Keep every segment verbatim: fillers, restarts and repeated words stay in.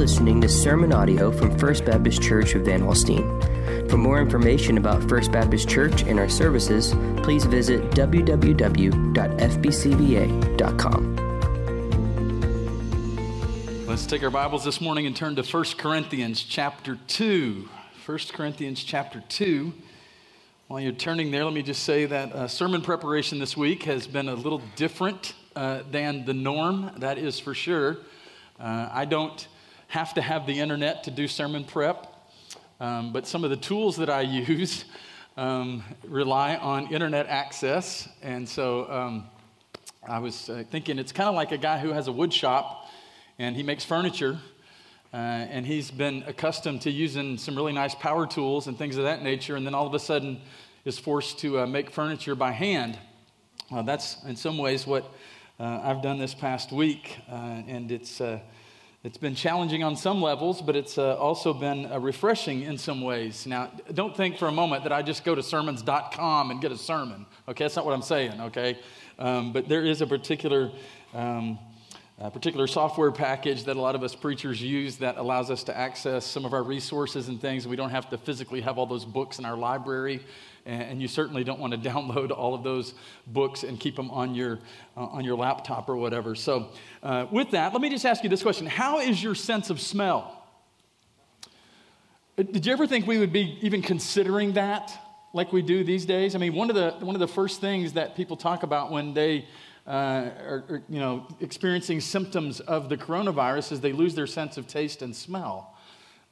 listening to sermon audio from First Baptist Church of Van Alstyne. For more information about First Baptist Church and our services, please visit w w w dot f b c v a dot com. Let's take our Bibles this morning and turn to First Corinthians chapter two. First Corinthians chapter two. While you're turning there, let me just say that uh, sermon preparation this week has been a little different uh, than the norm, that is for sure. Uh, I don't have to have the internet to do sermon prep, um, but some of the tools that I use um, rely on internet access, and so um, I was uh, thinking it's kind of like a guy who has a wood shop, and he makes furniture. Uh, and he's been accustomed to using some really nice power tools and things of that nature, and then all of a sudden is forced to uh, make furniture by hand. Uh, that's in some ways what uh, I've done this past week, uh, and it's uh, it's been challenging on some levels, but it's uh, also been uh, refreshing in some ways. Now, don't think for a moment that I just go to sermons dot com and get a sermon. Okay, that's not what I'm saying. Okay, um, but there is a particular. Um, A particular software package that a lot of us preachers use that allows us to access some of our resources and things. We don't have to physically have all those books in our library, and you certainly don't want to download all of those books and keep them on your uh, on your laptop or whatever. So uh, with that, let me just ask you this question. How is your sense of smell? Did you ever think we would be even considering that like we do these days? I mean, one of the one of the first things that people talk about when they Uh, or, or, you know, experiencing symptoms of the coronavirus is they lose their sense of taste and smell.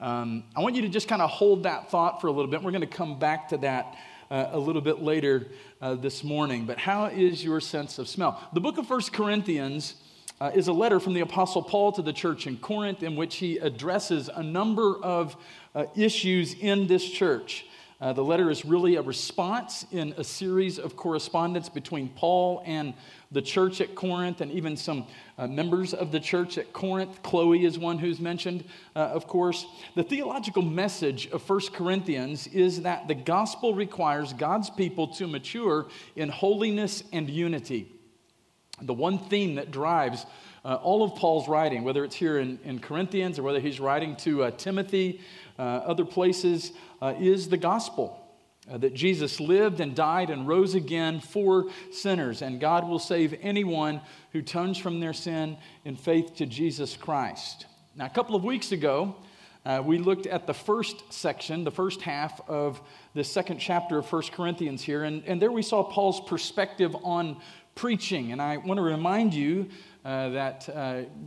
Um, I want you to just kind of hold that thought for a little bit. We're going to come back to that uh, a little bit later uh, this morning. But how is your sense of smell? The book of First Corinthians uh, is a letter from the Apostle Paul to the church in Corinth in which he addresses a number of uh, issues in this church. Uh, the letter is really a response in a series of correspondence between Paul and the church at Corinth, and even some uh, members of the church at Corinth. Chloe is one who's mentioned, uh, of course. The theological message of First Corinthians is that the gospel requires God's people to mature in holiness and unity. The one theme that drives uh, all of Paul's writing, whether it's here in, in Corinthians or whether he's writing to uh, Timothy, uh, other places, uh, is the gospel. Uh, that Jesus lived and died and rose again for sinners. And God will save anyone who turns from their sin in faith to Jesus Christ. Now, a couple of weeks ago, uh, we looked at the first section, the first half of the second chapter of First Corinthians here. And, and there we saw Paul's perspective on preaching. And I want to remind you uh, that uh,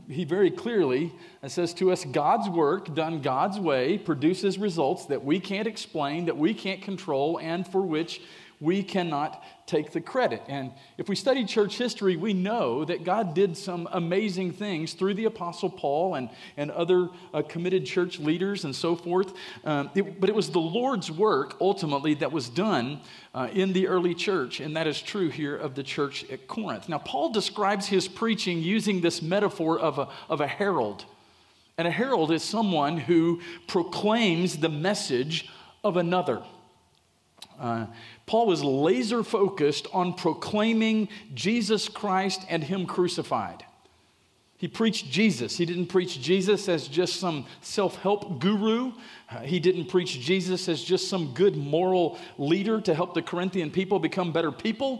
he very clearly says to us, God's work done God's way produces results that we can't explain, that we can't control, and for which we cannot take the credit. And if we study church history, we know that God did some amazing things through the Apostle Paul and, and other uh, committed church leaders and so forth. Um, it, but it was the Lord's work, ultimately, that was done uh, in the early church, and that is true here of the church at Corinth. Now, Paul describes his preaching using this metaphor of a, of a herald. And a herald is someone who proclaims the message of another. Uh, Paul was laser focused on proclaiming Jesus Christ and him crucified. He preached Jesus. He didn't preach Jesus as just some self-help guru. Uh, he didn't preach Jesus as just some good moral leader to help the Corinthian people become better people.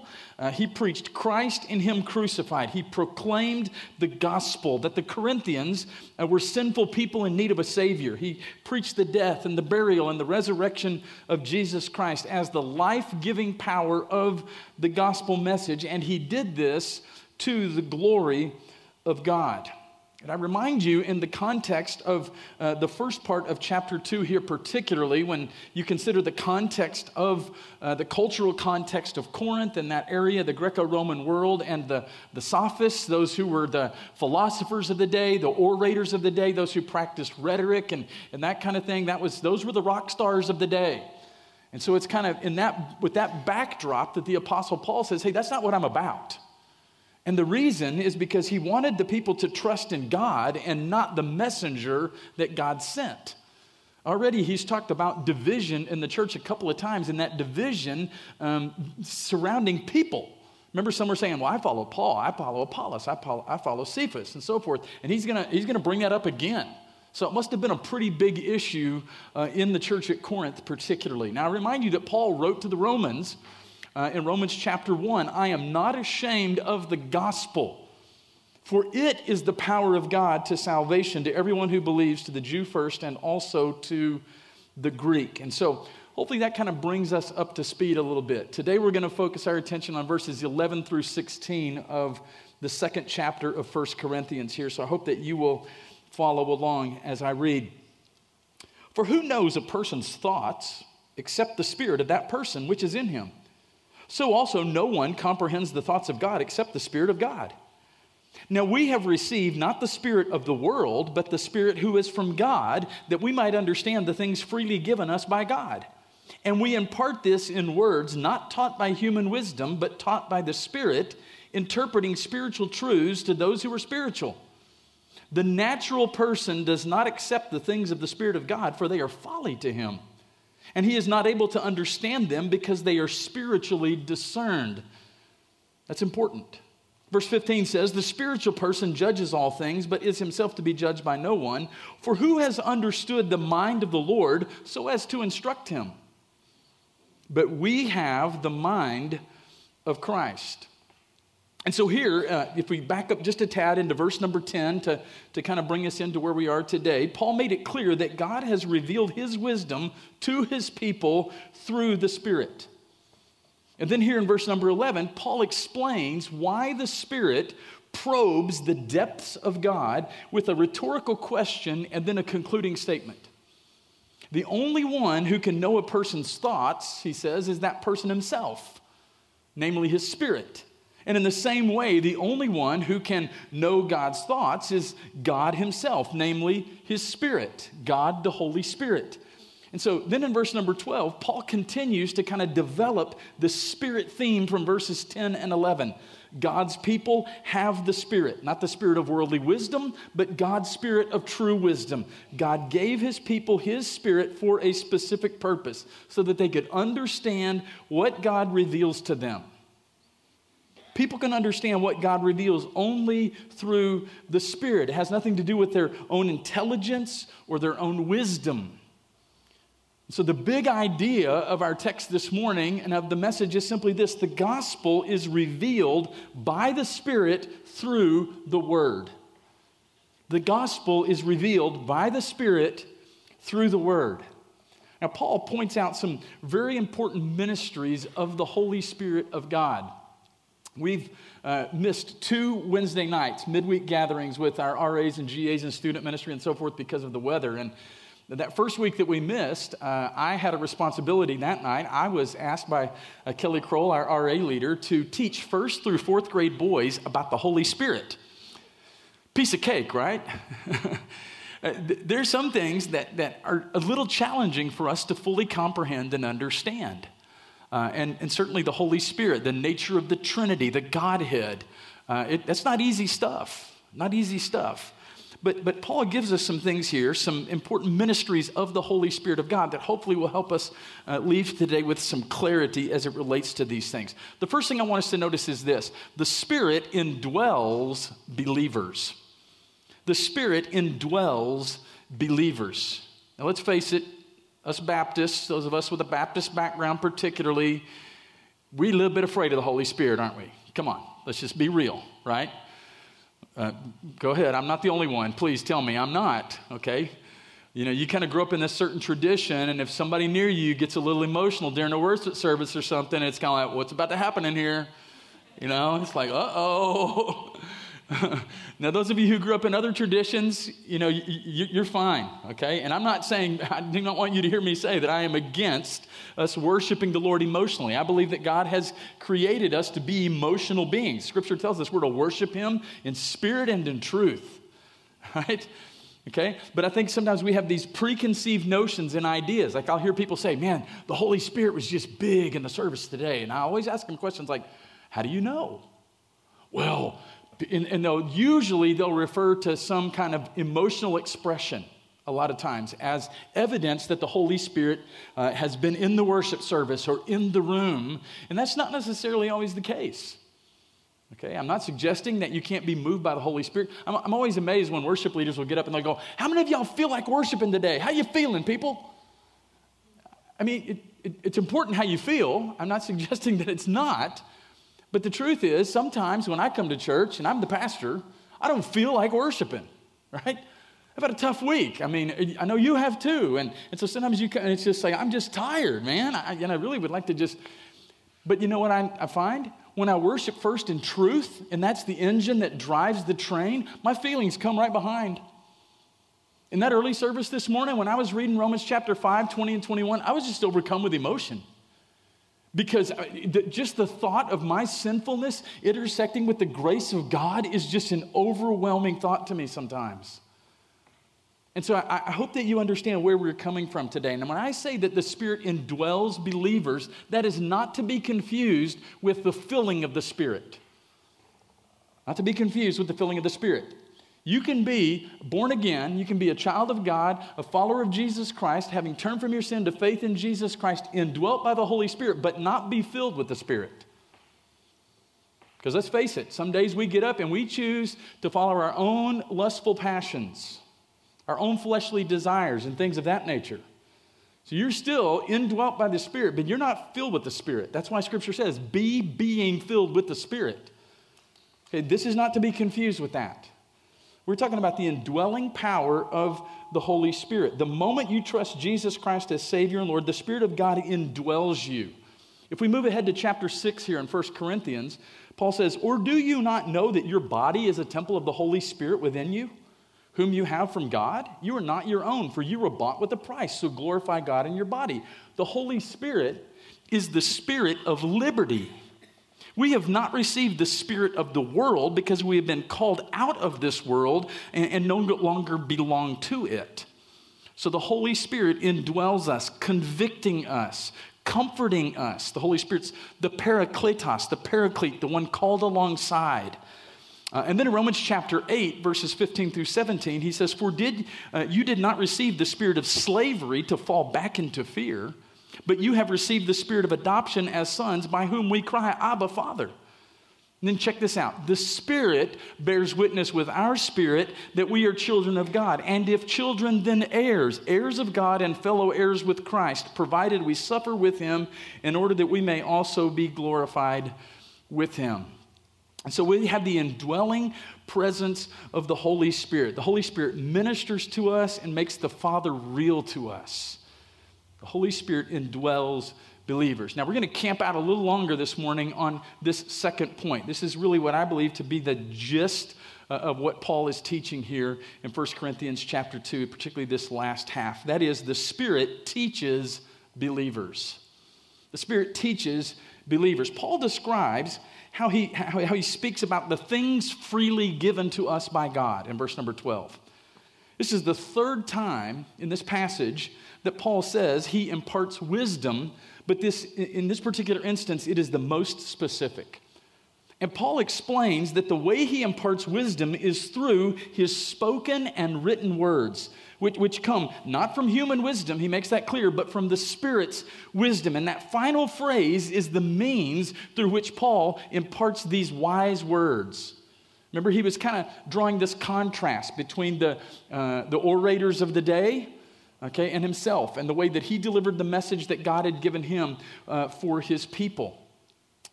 Uh, he preached Christ and him crucified. He proclaimed the gospel that the Corinthians uh, were sinful people in need of a Savior. He preached the death and the burial and the resurrection of Jesus Christ as the life-giving power of the gospel message. And he did this to the glory of God. Of God. And I remind you in the context of uh, the first part of chapter two here, particularly when you consider the context of uh, the cultural context of Corinth and that area, the Greco-Roman world, and the, the sophists, those who were the philosophers of the day, the orators of the day, those who practiced rhetoric and, and that kind of thing. That was those were the rock stars of the day. And so it's kind of in that with that backdrop that the Apostle Paul says, hey, that's not what I'm about. And the reason is because he wanted the people to trust in God and not the messenger that God sent. Already he's talked about division in the church a couple of times, and that division um, surrounding people. Remember, some were saying, well, I follow Paul, I follow Apollos, I follow, I follow Cephas, and so forth. And he's going to he's going to bring that up again So it must have been a pretty big issue uh, in the church at Corinth particularly. Now I remind you that Paul wrote to the Romans uh, in Romans chapter one, I am not ashamed of the gospel, for it is the power of God to salvation to everyone who believes, to the Jew first and also to the Greek. And so hopefully that kind of brings us up to speed a little bit. Today we're going to focus our attention on verses eleven through sixteen of the second chapter of First Corinthians here. So I hope that you will follow along as I read. For who knows a person's thoughts except the spirit of that person which is in him? So also no one comprehends the thoughts of God except the Spirit of God. Now we have received not the spirit of the world, but the Spirit who is from God, that we might understand the things freely given us by God. And we impart this in words not taught by human wisdom, but taught by the Spirit, interpreting spiritual truths to those who are spiritual. The natural person does not accept the things of the Spirit of God, for they are folly to him. And he is not able to understand them because they are spiritually discerned. That's important. Verse fifteen says, the spiritual person judges all things, but is himself to be judged by no one. For who has understood the mind of the Lord so as to instruct him? But we have the mind of Christ. And so here, uh, if we back up just a tad into verse number ten to, to kind of bring us into where we are today, Paul made it clear that God has revealed his wisdom to his people through the Spirit. And then here in verse number eleven, Paul explains why the Spirit probes the depths of God with a rhetorical question and then a concluding statement. The only one who can know a person's thoughts, he says, is that person himself, namely his spirit. And in the same way, the only one who can know God's thoughts is God himself, namely his Spirit, God the Holy Spirit. And so then in verse number twelve, Paul continues to kind of develop the Spirit theme from verses ten and eleven. God's people have the Spirit, not the spirit of worldly wisdom, but God's Spirit of true wisdom. God gave his people his Spirit for a specific purpose, so that they could understand what God reveals to them. People can understand what God reveals only through the Spirit. It has nothing to do with their own intelligence or their own wisdom. So the big idea of our text this morning and of the message is simply this: the gospel is revealed by the Spirit through the Word. The gospel is revealed by the Spirit through the Word. Now, Paul points out some very important ministries of the Holy Spirit of God. We've uh, missed two Wednesday nights, midweek gatherings with our R As and G As and student ministry and so forth because of the weather. And that first week that we missed, uh, I had a responsibility that night. I was asked by uh, Kelly Kroll, our R A leader, to teach first through fourth grade boys about the Holy Spirit. Piece of cake, right? Uh, th- there's some things that, that are a little challenging for us to fully comprehend and understand. Uh, and, and certainly the Holy Spirit, the nature of the Trinity, the Godhead. Uh, it, that's not easy stuff, not easy stuff. But, but Paul gives us some things here, some important ministries of the Holy Spirit of God that hopefully will help us uh, leave today with some clarity as it relates to these things. The first thing I want us to notice is this: the Spirit indwells believers. The Spirit indwells believers. Now let's face it, us Baptists, those of us with a Baptist background particularly, we're a little bit afraid of the Holy Spirit, aren't we? Come on, let's just be real, right? Uh, go ahead, I'm not the only one. Please tell me, I'm not, okay? You know, you kind of grew up in this certain tradition, and if somebody near you gets a little emotional during a worship service or something, it's kind of like, what's about to happen in here? You know, it's like, uh-oh. Now, those of you who grew up in other traditions, you know, you, you, you're fine, okay? And I'm not saying, I do not want you to hear me say that I am against us worshiping the Lord emotionally. I believe that God has created us to be emotional beings. Scripture tells us we're to worship him in spirit and in truth, right? Okay? But I think sometimes we have these preconceived notions and ideas. Like I'll hear people say, man, the Holy Spirit was just big in the service today. And I always ask them questions like, how do you know? Well, And, and they'll, usually they'll refer to some kind of emotional expression a lot of times as evidence that the Holy Spirit uh, has been in the worship service or in the room. And that's not necessarily always the case. Okay, I'm not suggesting that you can't be moved by the Holy Spirit. I'm, I'm always amazed when worship leaders will get up and they'll go, how many of y'all feel like worshiping today? How you feeling, people? I mean, it, it, it's important how you feel. I'm not suggesting that it's not. But the truth is, sometimes when I come to church and I'm the pastor, I don't feel like worshiping, right? I've had a tough week. I mean, I know you have too. And, and so sometimes you come and it's just like, I'm just tired, man. I, and I really would like to just, but you know what I, I find? When I worship first in truth, and that's the engine that drives the train, my feelings come right behind. In that early service this morning, when I was reading Romans chapter five, twenty and twenty-one, I was just overcome with emotion. Because just the thought of my sinfulness intersecting with the grace of God is just an overwhelming thought to me sometimes. And so I, I hope that you understand where we're coming from today. And when I say that the Spirit indwells believers, that is not to be confused with the filling of the Spirit. Not to be confused with the filling of the Spirit. You can be born again, you can be a child of God, a follower of Jesus Christ, having turned from your sin to faith in Jesus Christ, indwelt by the Holy Spirit, but not be filled with the Spirit. Because let's face it, some days we get up and we choose to follow our own lustful passions, our own fleshly desires and things of that nature. So you're still indwelt by the Spirit, but you're not filled with the Spirit. That's why Scripture says, be being filled with the Spirit. Okay, this is not to be confused with that. We're talking about the indwelling power of the Holy Spirit. The moment you trust Jesus Christ as Savior and Lord, the Spirit of God indwells you. If we move ahead to chapter six here in First Corinthians, Paul says, or do you not know that your body is a temple of the Holy Spirit within you, whom you have from God? You are not your own, for you were bought with a price, so glorify God in your body. The Holy Spirit is the spirit of liberty. We have not received the spirit of the world because we have been called out of this world and, and no longer belong to it. So the Holy Spirit indwells us, convicting us, comforting us. The Holy Spirit's the parakletos, the paraclete, the one called alongside. Uh, and then in Romans chapter eight, verses fifteen through seventeen, he says, For did uh, you did not receive the spirit of slavery to fall back into fear, but you have received the spirit of adoption as sons, by whom we cry, Abba, Father. And then check this out. The Spirit bears witness with our spirit that we are children of God. And if children, then heirs, heirs of God and fellow heirs with Christ, provided we suffer with him in order that we may also be glorified with him. And so we have the indwelling presence of the Holy Spirit. The Holy Spirit ministers to us and makes the Father real to us. The Holy Spirit indwells believers. Now, we're going to camp out a little longer this morning on this second point. This is really what I believe to be the gist of what Paul is teaching here in First Corinthians chapter two, particularly this last half. That is, the Spirit teaches believers. The Spirit teaches believers. Paul describes how he, how he speaks about the things freely given to us by God in verse number twelve. This is the third time in this passage that Paul says he imparts wisdom, but this in this particular instance, it is the most specific. And Paul explains that the way he imparts wisdom is through his spoken and written words, which, which come not from human wisdom, he makes that clear, but from the Spirit's wisdom. And that final phrase is the means through which Paul imparts these wise words. Remember, he was kind of drawing this contrast between the, uh, the orators of the day, okay, and himself, and the way that he delivered the message that God had given him uh, for his people.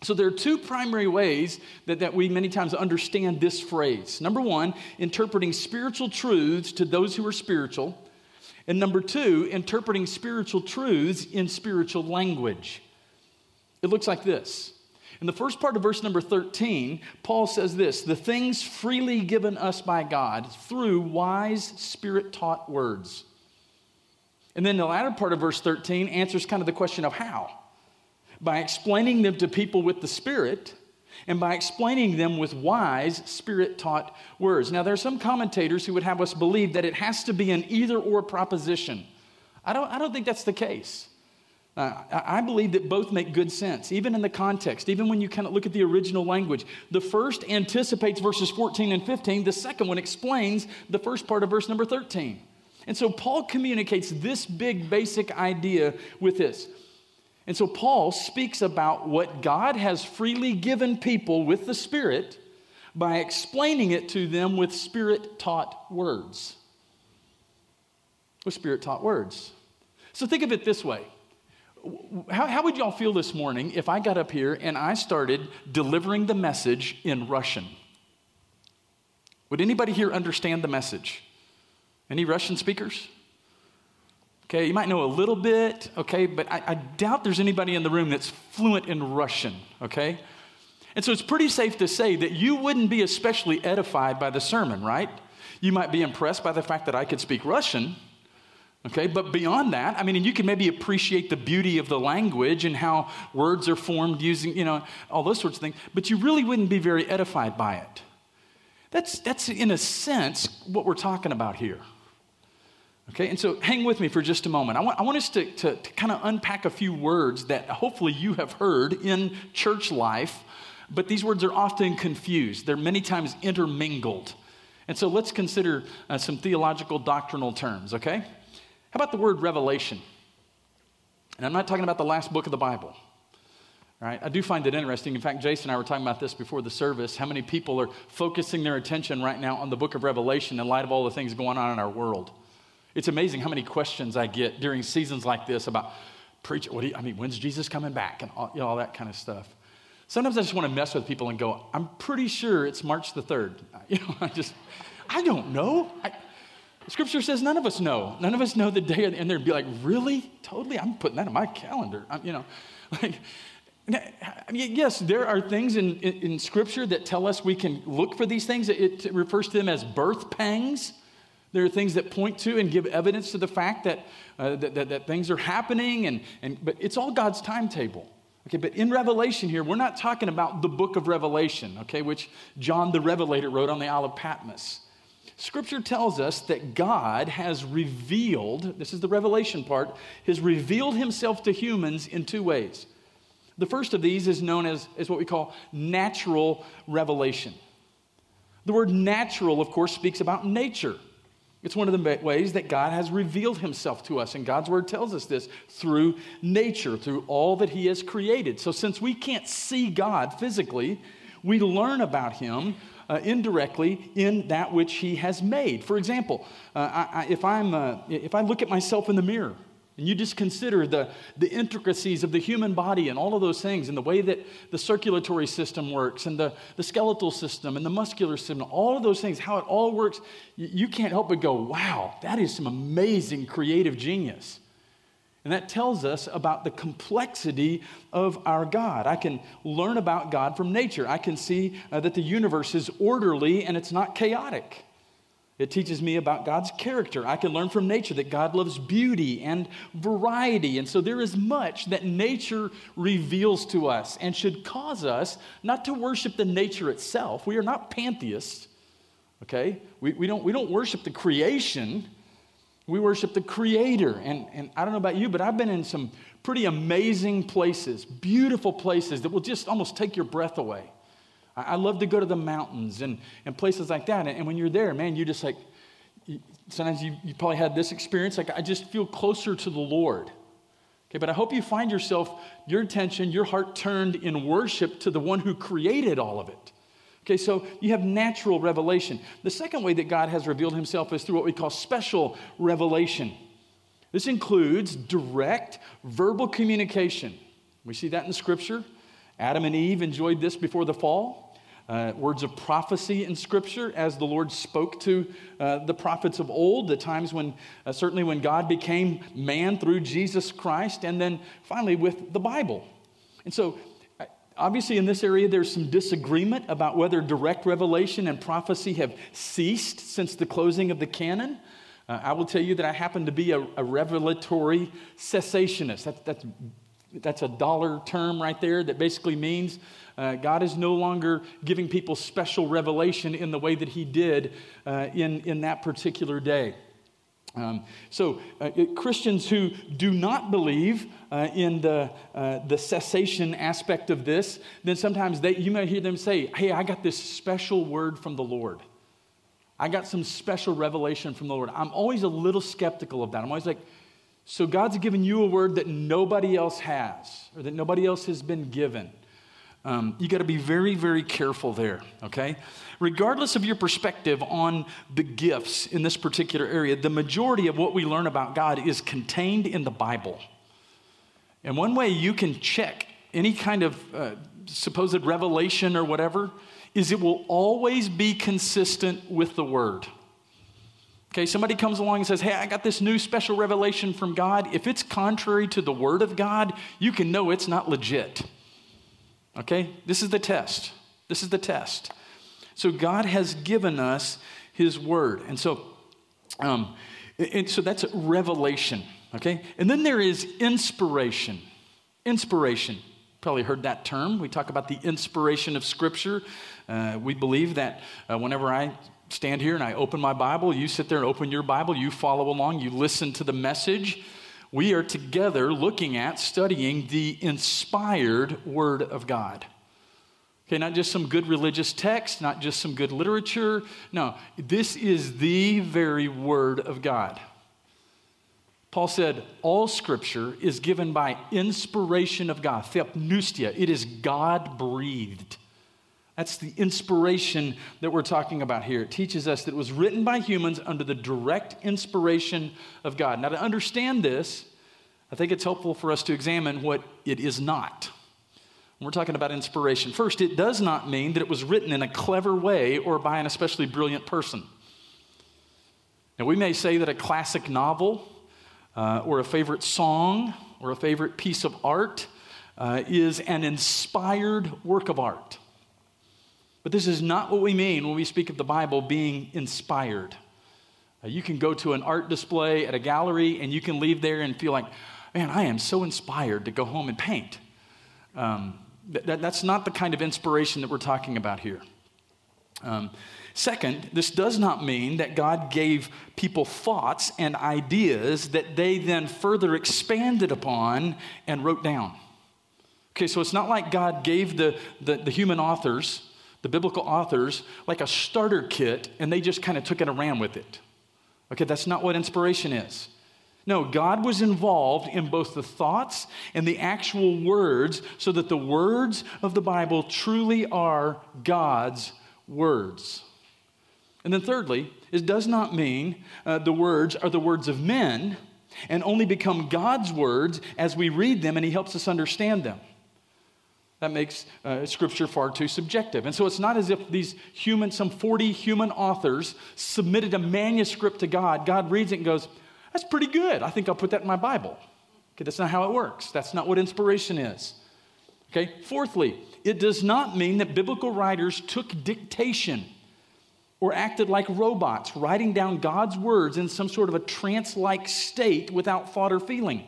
So there are two primary ways that, that we many times understand this phrase. Number one, interpreting spiritual truths to those who are spiritual. And number two, interpreting spiritual truths in spiritual language. It looks like this. In the first part of verse number thirteen, Paul says this, the things freely given us by God through wise Spirit-taught words. And then the latter part of verse thirteen answers kind of the question of how. By explaining them to people with the Spirit, and by explaining them with wise, Spirit-taught words. Now, there are some commentators who would have us believe that it has to be an either-or proposition. I don't, I don't think that's the case. Uh, I, I believe that both make good sense, even in the context, even when you kind of look at the original language. The first anticipates verses fourteen and fifteen. The second one explains the first part of verse number thirteen. And so Paul communicates this big, basic idea with this. And so Paul speaks about what God has freely given people with the Spirit by explaining it to them with Spirit-taught words. With Spirit-taught words. So think of it this way. How, how would y'all feel this morning if I got up here and I started delivering the message in Russian? Would anybody here understand the message? Any Russian speakers? Okay, you might know a little bit, okay, but I, I doubt there's anybody in the room that's fluent in Russian, okay? And so it's pretty safe to say that you wouldn't be especially edified by the sermon, right? You might be impressed by the fact that I could speak Russian, okay? But beyond that, I mean, and you can maybe appreciate the beauty of the language and how words are formed using, you know, all those sorts of things, but you really wouldn't be very edified by it. That's, that's in a sense, what we're talking about here. Okay, and so hang with me for just a moment. I want, I want us to, to, to kind of unpack a few words that hopefully you have heard in church life, but these words are often confused. They're many times intermingled. And so let's consider uh, some theological doctrinal terms, okay? How about the word revelation? And I'm not talking about the last book of the Bible. All right, I do find it interesting. In fact, Jason and I were talking about this before the service, how many people are focusing their attention right now on the book of Revelation in light of all the things going on in our world. It's amazing how many questions I get during seasons like this about, preach, what do you, I mean, when's Jesus coming back and all, you know, all that kind of stuff. Sometimes I just want to mess with people and go, I'm pretty sure it's March the third. You know, I just, I don't know. I, Scripture says none of us know. None of us know the day, and they'd be like, really? Totally? I'm putting that in my calendar. I'm, you know, like, I mean, yes, there are things in, in, in Scripture that tell us we can look for these things. It, it refers to them as birth pangs. There are things that point to and give evidence to the fact that uh, that, that, that things are happening, and, and but it's all God's timetable. Okay, but in Revelation here, we're not talking about the book of Revelation, okay, which John the Revelator wrote on the Isle of Patmos. Scripture tells us that God has revealed, this is the revelation part, has revealed himself to humans in two ways. The first of these is known as, as what we call natural revelation. The word natural, of course, speaks about nature. It's one of the ways that God has revealed himself to us, and God's word tells us this, through nature, through all that he has created. So since we can't see God physically, we learn about him uh, indirectly in that which he has made. For example, uh, I, I, if, I'm, uh, if I look at myself in the mirror, and you just consider the, the intricacies of the human body and all of those things, and the way that the circulatory system works, and the, the skeletal system, and the muscular system, all of those things, how it all works, you, you can't help but go, wow, that is some amazing creative genius. And that tells us about the complexity of our God. I can learn about God from nature. I can see uh, that the universe is orderly and it's not chaotic. It teaches me about God's character. I can learn from nature that God loves beauty and variety. And so there is much that nature reveals to us and should cause us not to worship the nature itself. We are not pantheists, okay? We, we, don't, we don't worship the creation. We worship the Creator. And, and I don't know about you, but I've been in some pretty amazing places, beautiful places that will just almost take your breath away. I love to go to the mountains and, and places like that. And when you're there, man, you just like, sometimes you, you probably had this experience, like I just feel closer to the Lord. Okay, but I hope you find yourself, your attention, your heart turned in worship to the one who created all of it. Okay, so you have natural revelation. The second way that God has revealed himself is through what we call special revelation. This includes direct verbal communication. We see that in Scripture. Adam and Eve enjoyed this before the fall. Uh, words of prophecy in Scripture as the Lord spoke to uh, the prophets of old, the times when, uh, certainly when God became man through Jesus Christ, and then finally with the Bible. And so, obviously in this area there's some disagreement about whether direct revelation and prophecy have ceased since the closing of the canon. Uh, I will tell you that I happen to be a, a revelatory cessationist. That, that's... That's a dollar term right there that basically means uh, God is no longer giving people special revelation in the way that he did uh, in, in that particular day. Um, so uh, Christians who do not believe uh, in the uh, the cessation aspect of this, then sometimes they, you may hear them say, hey, I got this special word from the Lord. I got some special revelation from the Lord. I'm always a little skeptical of that. I'm always like, So God's given you a word that nobody else has, or that nobody else has been given. Um, you got to be very, very careful there, okay? Regardless of your perspective on the gifts in this particular area, the majority of what we learn about God is contained in the Bible. And one way you can check any kind of uh, supposed revelation or whatever is it will always be consistent with the Word. Okay, somebody comes along and says, hey, I got this new special revelation from God. If it's contrary to the Word of God, you can know it's not legit. Okay, this is the test. This is the test. So God has given us His Word. And so, um, and so that's revelation, okay? And then there is inspiration. Inspiration. Probably heard that term. We talk about the inspiration of Scripture. Uh, we believe that uh, whenever I stand here and I open my Bible, you sit there and open your Bible, you follow along, you listen to the message. We are together looking at, studying the inspired Word of God. Okay, not just some good religious text, not just some good literature. No, this is the very Word of God. Paul said, all Scripture is given by inspiration of God, theopneustia. It is God-breathed. That's the inspiration that we're talking about here. It teaches us that it was written by humans under the direct inspiration of God. Now, to understand this, I think it's helpful for us to examine what it is not. We're talking about inspiration. First, it does not mean that it was written in a clever way or by an especially brilliant person. Now, we may say that a classic novel uh, or a favorite song or a favorite piece of art uh, is an inspired work of art. But this is not what we mean when we speak of the Bible being inspired. Uh, you can go to an art display at a gallery and you can leave there and feel like, man, I am so inspired to go home and paint. Um, that, that's not the kind of inspiration that we're talking about here. Um, second, this does not mean that God gave people thoughts and ideas that they then further expanded upon and wrote down. Okay, so it's not like God gave the, the, the human authors, the biblical authors, like a starter kit, and they just kind of took it and ran with it. Okay, that's not what inspiration is. No, God was involved in both the thoughts and the actual words so that the words of the Bible truly are God's words. And then thirdly, it does not mean uh, the words are the words of men and only become God's words as we read them and He helps us understand them. That makes uh, Scripture far too subjective. And so it's not as if these human, some forty human authors submitted a manuscript to God. God reads it and goes, that's pretty good. I think I'll put that in my Bible. Okay, that's not how it works. That's not what inspiration is. Okay, fourthly, it does not mean that biblical writers took dictation or acted like robots, writing down God's words in some sort of a trance-like state without thought or feeling.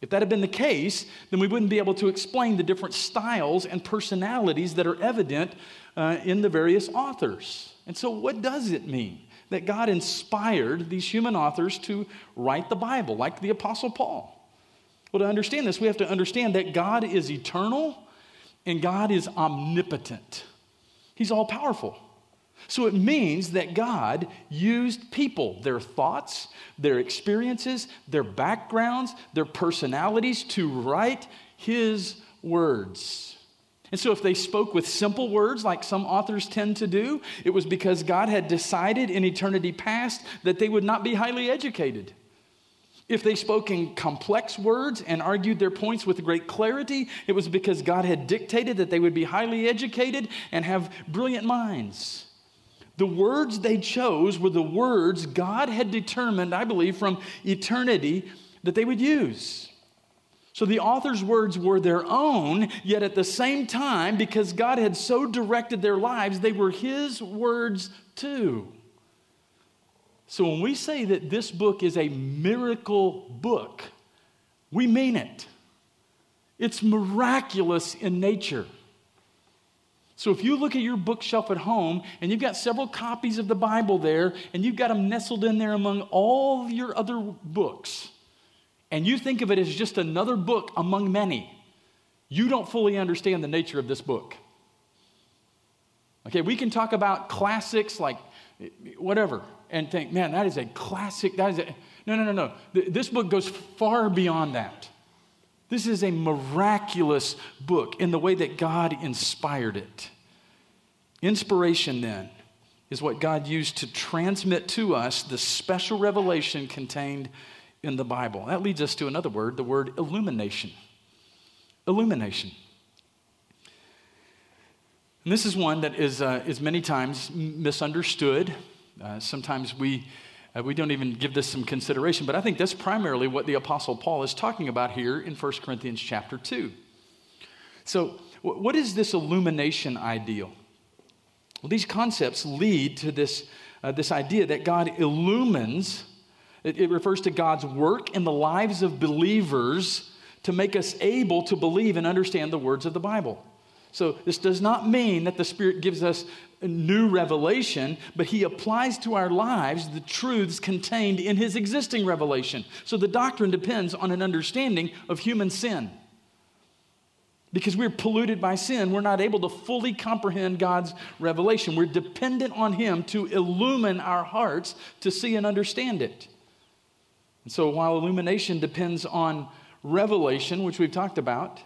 If that had been the case, then we wouldn't be able to explain the different styles and personalities that are evident uh, in the various authors. And so what does it mean that God inspired these human authors to write the Bible, like the Apostle Paul? Well, to understand this, we have to understand that God is eternal and God is omnipotent. He's all-powerful. So it means that God used people, their thoughts, their experiences, their backgrounds, their personalities to write His words. And so if they spoke with simple words like some authors tend to do, it was because God had decided in eternity past that they would not be highly educated. If they spoke in complex words and argued their points with great clarity, it was because God had dictated that they would be highly educated and have brilliant minds. The words they chose were the words God had determined, I believe, from eternity that they would use. So the author's words were their own, yet at the same time, because God had so directed their lives, they were His words too. So when we say that this book is a miracle book, we mean it. It's miraculous in nature. So if you look at your bookshelf at home and you've got several copies of the Bible there and you've got them nestled in there among all your other books and you think of it as just another book among many, you don't fully understand the nature of this book. Okay, we can talk about classics like whatever, and think, man, that is a classic. That is a... No, no, no, no. This book goes far beyond that. This is a miraculous book in the way that God inspired it. Inspiration, then, is what God used to transmit to us the special revelation contained in the Bible. That leads us to another word, the word illumination. Illumination. And this is one that is uh, is many times misunderstood. Uh, sometimes we uh, we don't even give this some consideration, but I think that's primarily what the Apostle Paul is talking about here in First Corinthians chapter two. So w- what is this illumination ideal? Well, these concepts lead to this, uh, this idea that God illumines. It, it refers to God's work in the lives of believers to make us able to believe and understand the words of the Bible. So this does not mean that the Spirit gives us a new revelation, but He applies to our lives the truths contained in His existing revelation. So the doctrine depends on an understanding of human sin. Because we're polluted by sin, we're not able to fully comprehend God's revelation. We're dependent on Him to illumine our hearts to see and understand it. And so while illumination depends on revelation, which we've talked about,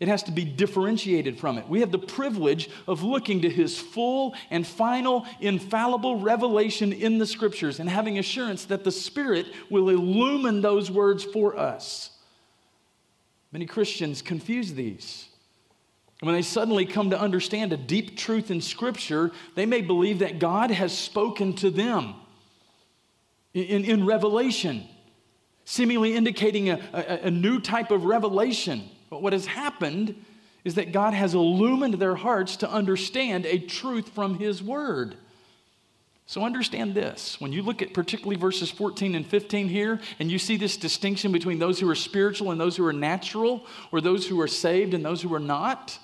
it has to be differentiated from it. We have the privilege of looking to His full and final, infallible revelation in the Scriptures and having assurance that the Spirit will illumine those words for us. Many Christians confuse these. When they suddenly come to understand a deep truth in Scripture, they may believe that God has spoken to them in, in, in revelation, seemingly indicating a, a, a new type of revelation. But what has happened is that God has illumined their hearts to understand a truth from His Word. So understand this. When you look at particularly verses fourteen and fifteen here, and you see this distinction between those who are spiritual and those who are natural, or those who are saved and those who are not,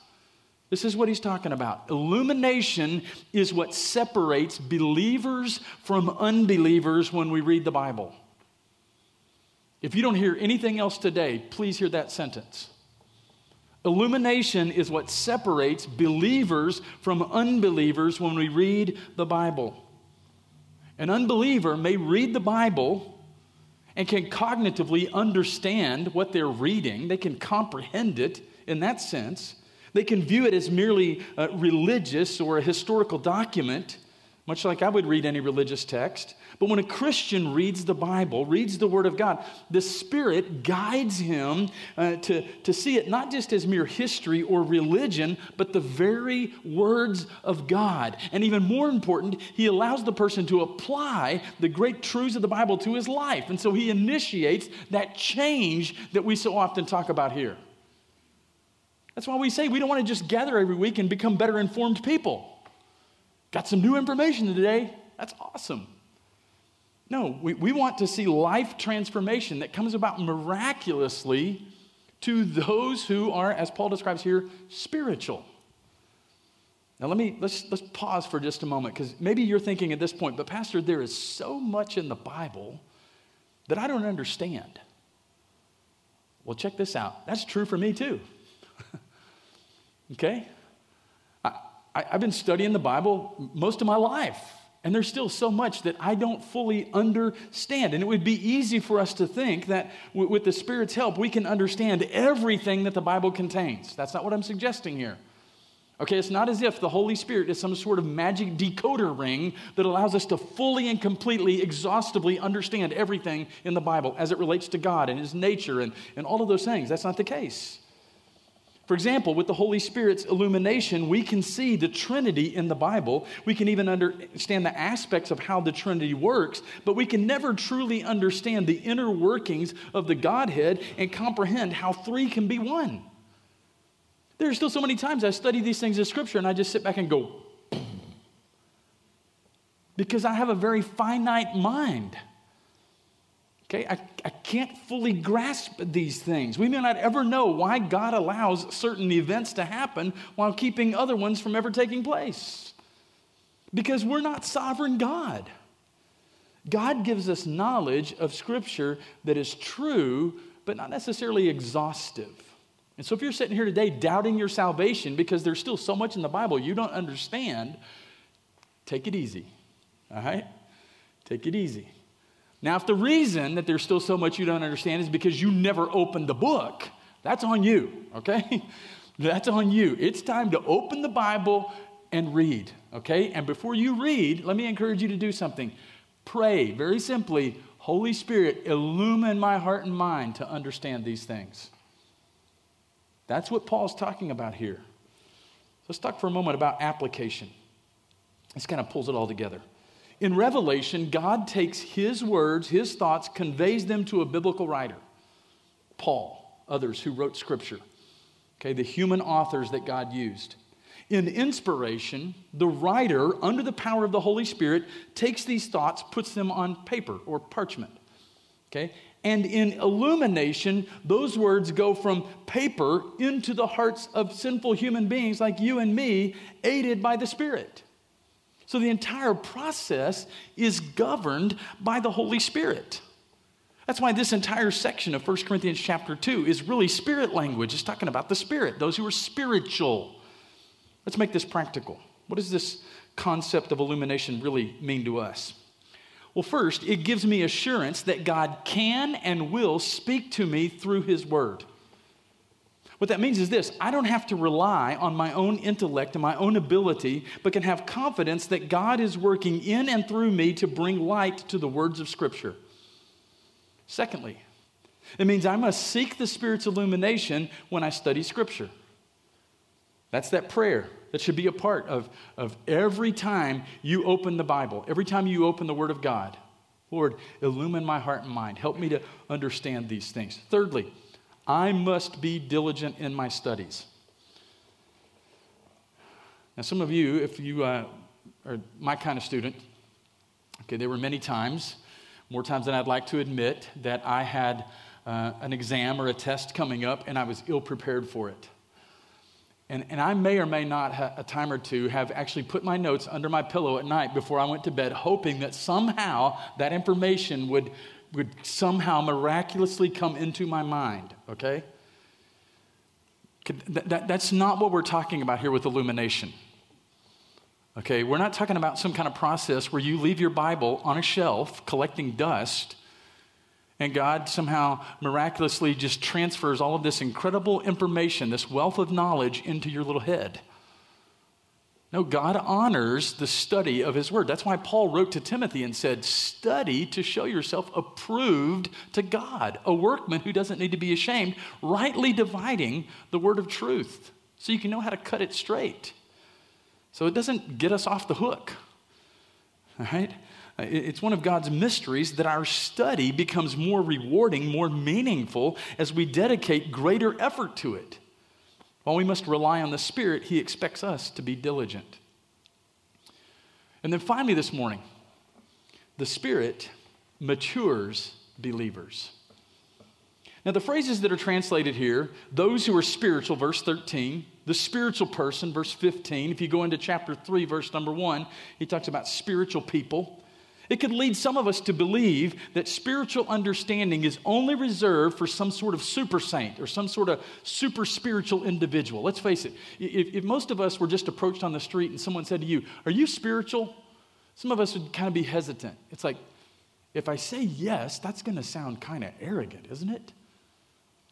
this is what he's talking about. Illumination is what separates believers from unbelievers when we read the Bible. If you don't hear anything else today, please hear that sentence. Illumination is what separates believers from unbelievers when we read the Bible. An unbeliever may read the Bible and can cognitively understand what they're reading. They can comprehend it in that sense. They can view it as merely a religious or a historical document, much like I would read any religious text. But when a Christian reads the Bible, reads the Word of God, the Spirit guides him uh, to, to see it not just as mere history or religion, but the very words of God. And even more important, He allows the person to apply the great truths of the Bible to his life. And so He initiates that change that we so often talk about here. That's why we say we don't want to just gather every week and become better informed people. Got some new information today. That's awesome. No, we, we want to see life transformation that comes about miraculously to those who are, as Paul describes here, spiritual. Now let me let's let's pause for just a moment, because maybe you're thinking at this point, but Pastor, there is so much in the Bible that I don't understand. Well, check this out. That's true for me too. Okay? I, I've been studying the Bible most of my life, and there's still so much that I don't fully understand. And it would be easy for us to think that w- with the Spirit's help, we can understand everything that the Bible contains. That's not what I'm suggesting here. Okay, it's not as if the Holy Spirit is some sort of magic decoder ring that allows us to fully and completely, exhaustively understand everything in the Bible as it relates to God and His nature and, and all of those things. That's not the case. For example, with the Holy Spirit's illumination, we can see the Trinity in the Bible. We can even understand the aspects of how the Trinity works, but we can never truly understand the inner workings of the Godhead and comprehend how three can be one. There are still so many times I study these things in Scripture and I just sit back and go, because I have a very finite mind. Okay, I, I can't fully grasp these things. We may not ever know why God allows certain events to happen while keeping other ones from ever taking place. Because we're not sovereign God. God gives us knowledge of Scripture that is true, but not necessarily exhaustive. And so if you're sitting here today doubting your salvation because there's still so much in the Bible you don't understand, take it easy, all right? Take it easy. Now, if the reason that there's still so much you don't understand is because you never opened the book, that's on you, okay? That's on you. It's time to open the Bible and read, okay? And before you read, let me encourage you to do something. Pray, very simply, Holy Spirit, illumine my heart and mind to understand these things. That's what Paul's talking about here. So let's talk for a moment about application. This kind of pulls it all together. In Revelation, God takes his words, his thoughts, conveys them to a biblical writer, Paul, others who wrote Scripture, okay, the human authors that God used. In inspiration, the writer, under the power of the Holy Spirit, takes these thoughts, puts them on paper or parchment, okay? And in illumination, those words go from paper into the hearts of sinful human beings like you and me, aided by the Spirit. So the entire process is governed by the Holy Spirit. That's why this entire section of First Corinthians chapter two is really spirit language. It's talking about the Spirit, those who are spiritual. Let's make this practical. What does this concept of illumination really mean to us? Well, first, it gives me assurance that God can and will speak to me through his word. What that means is this: I don't have to rely on my own intellect and my own ability, but can have confidence that God is working in and through me to bring light to the words of Scripture. Secondly, it means I must seek the Spirit's illumination when I study Scripture. That's that prayer that should be a part of, of every time you open the Bible, every time you open the Word of God. Lord, illumine my heart and mind. Help me to understand these things. Thirdly, I must be diligent in my studies. Now, some of you, if you uh, are my kind of student, okay, there were many times, more times than I'd like to admit, that I had uh, an exam or a test coming up and I was ill-prepared for it. And, and I may or may not, ha- a time or two, have actually put my notes under my pillow at night before I went to bed, hoping that somehow that information would would somehow miraculously come into my mind, okay? That, that, that's not what we're talking about here with illumination, okay? We're not talking about some kind of process where you leave your Bible on a shelf collecting dust and God somehow miraculously just transfers all of this incredible information, this wealth of knowledge into your little head. No, God honors the study of his word. That's why Paul wrote to Timothy and said, study to show yourself approved to God, a workman who doesn't need to be ashamed, rightly dividing the word of truth so you can know how to cut it straight. So it doesn't get us off the hook, all right? It's one of God's mysteries that our study becomes more rewarding, more meaningful as we dedicate greater effort to it. While we must rely on the Spirit, he expects us to be diligent. And then finally this morning, the Spirit matures believers. Now the phrases that are translated here, those who are spiritual, verse thirteen, the spiritual person, verse fifteen. If you go into chapter three, verse number one, he talks about spiritual people. It could lead some of us to believe that spiritual understanding is only reserved for some sort of super saint or some sort of super spiritual individual. Let's face it, if, if most of us were just approached on the street and someone said to you, are you spiritual? Some of us would kind of be hesitant. It's like, if I say yes, that's going to sound kind of arrogant, isn't it?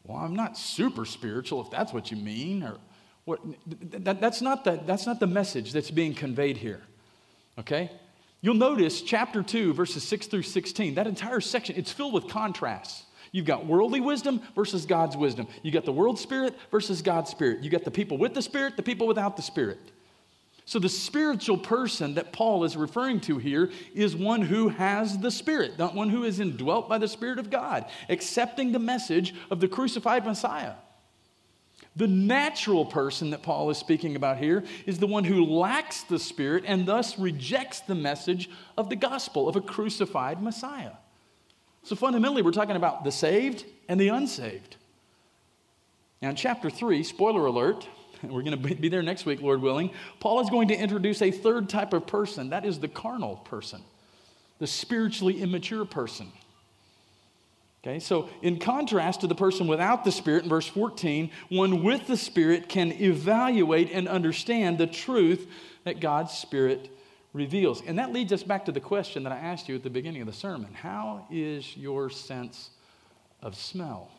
Well, I'm not super spiritual, if that's what you mean. Or what? That, that's not the, that's not the message that's being conveyed here, okay? You'll notice chapter two, verses six through sixteen, that entire section, it's filled with contrasts. You've got worldly wisdom versus God's wisdom. You've got the world spirit versus God's spirit. You've got the people with the Spirit, the people without the Spirit. So the spiritual person that Paul is referring to here is one who has the Spirit, not one who is indwelt by the Spirit of God, accepting the message of the crucified Messiah. The natural person that Paul is speaking about here is the one who lacks the Spirit and thus rejects the message of the gospel of a crucified Messiah. So fundamentally, we're talking about the saved and the unsaved. Now in chapter three, spoiler alert, and we're going to be there next week, Lord willing, Paul is going to introduce a third type of person. That is the carnal person, the spiritually immature person. Okay, so in contrast to the person without the Spirit, in verse fourteen, one with the Spirit can evaluate and understand the truth that God's Spirit reveals. And that leads us back to the question that I asked you at the beginning of the sermon. How is your sense of smell?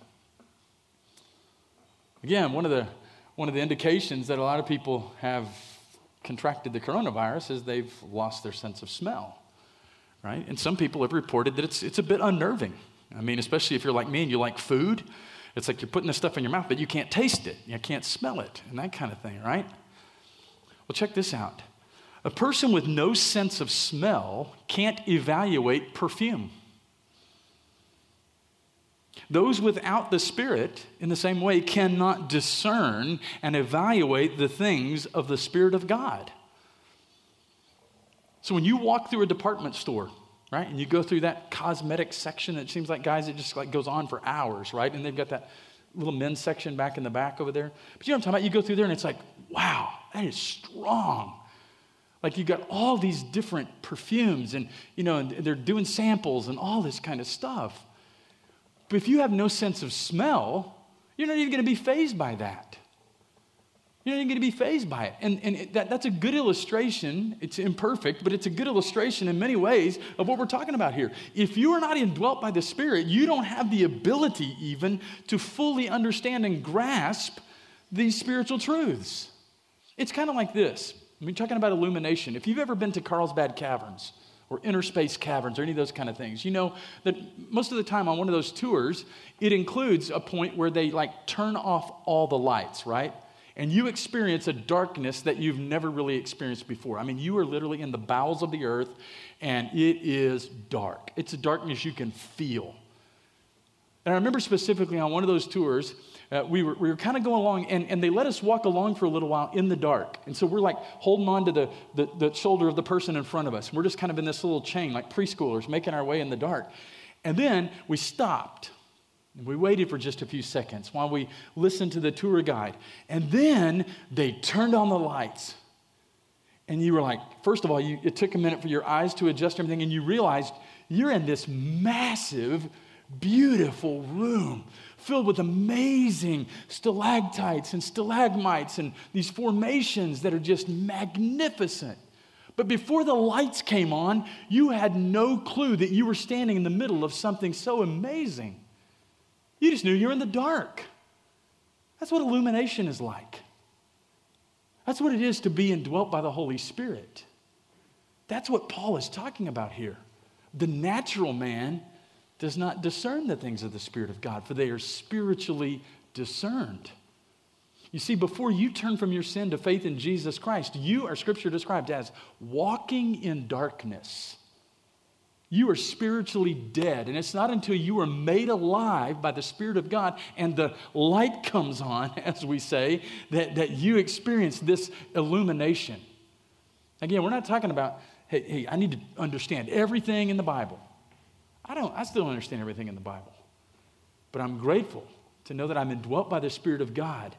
Again, one of the one of the indications that a lot of people have contracted the coronavirus is they've lost their sense of smell, right? And some people have reported that it's it's a bit unnerving. I mean, especially if you're like me and you like food, it's like you're putting this stuff in your mouth, but you can't taste it, you can't smell it, and that kind of thing, right? Well, check this out. A person with no sense of smell can't evaluate perfume. Those without the Spirit, in the same way, cannot discern and evaluate the things of the Spirit of God. So when you walk through a department store, right, and you go through that cosmetic section, it seems like, guys, it just like goes on for hours, right? And they've got that little men's section back in the back over there. But you know what I'm talking about? You go through there and it's like, wow, that is strong. Like you got all these different perfumes and, you know, and they're doing samples and all this kind of stuff. But if you have no sense of smell, you're not even going to be fazed by that. You're not even going to be fazed by it. And, and it, that, that's a good illustration. It's imperfect, but it's a good illustration in many ways of what we're talking about here. If you are not indwelt by the Spirit, you don't have the ability even to fully understand and grasp these spiritual truths. It's kind of like this. I mean, talking about illumination. If you've ever been to Carlsbad Caverns, or Inner Space Caverns, or any of those kind of things, you know that most of the time on one of those tours, it includes a point where they like turn off all the lights, right? And you experience a darkness that you've never really experienced before. I mean, you are literally in the bowels of the earth, and it is dark. It's a darkness you can feel. And I remember specifically on one of those tours, Uh, we were we were kind of going along, and, and they let us walk along for a little while in the dark. And so we're like holding on to the, the, the shoulder of the person in front of us. We're just kind of in this little chain, like preschoolers, making our way in the dark. And then we stopped, and we waited for just a few seconds while we listened to the tour guide. And then they turned on the lights. And you were like, first of all, you, it took a minute for your eyes to adjust to everything, and you realized you're in this massive, beautiful room filled with amazing stalactites and stalagmites and these formations that are just magnificent. But before the lights came on, you had no clue that you were standing in the middle of something so amazing. You just knew you're in the dark. That's what illumination is like. That's what it is to be indwelt by the Holy Spirit. That's what Paul is talking about here. The natural man does not discern the things of the Spirit of God, for they are spiritually discerned. You see, before you turn from your sin to faith in Jesus Christ, you are, Scripture described as, walking in darkness. You are spiritually dead, and it's not until you are made alive by the Spirit of God and the light comes on, as we say, that, that you experience this illumination. Again, we're not talking about, hey, hey, I need to understand everything in the Bible. I don't, I still don't understand everything in the Bible, but I'm grateful to know that I'm indwelt by the Spirit of God,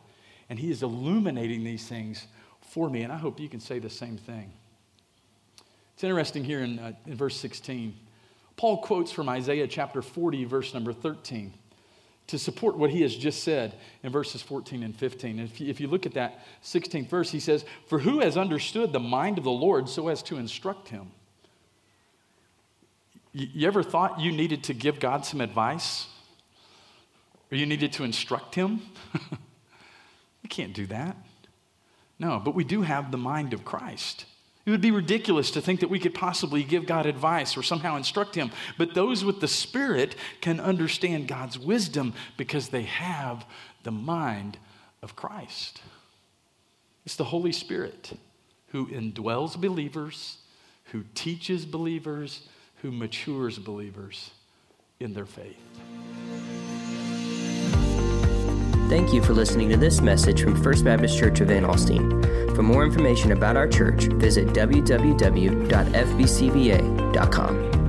and He is illuminating these things for me, and I hope you can say the same thing. It's interesting here in, uh, in verse sixteen. Paul quotes from Isaiah chapter forty, verse number thirteen, to support what he has just said in verses fourteen and fifteen. And if you, if you look at that sixteenth verse, he says, "For who has understood the mind of the Lord so as to instruct him?" You ever thought you needed to give God some advice? Or you needed to instruct Him? You can't do that. No, but we do have the mind of Christ. It would be ridiculous to think that we could possibly give God advice or somehow instruct Him. But those with the Spirit can understand God's wisdom because they have the mind of Christ. It's the Holy Spirit who indwells believers, who teaches believers, who matures believers in their faith. Thank you for listening to this message from First Baptist Church of Van Alstyne. For more information about our church, visit w w w dot f b c v a dot com.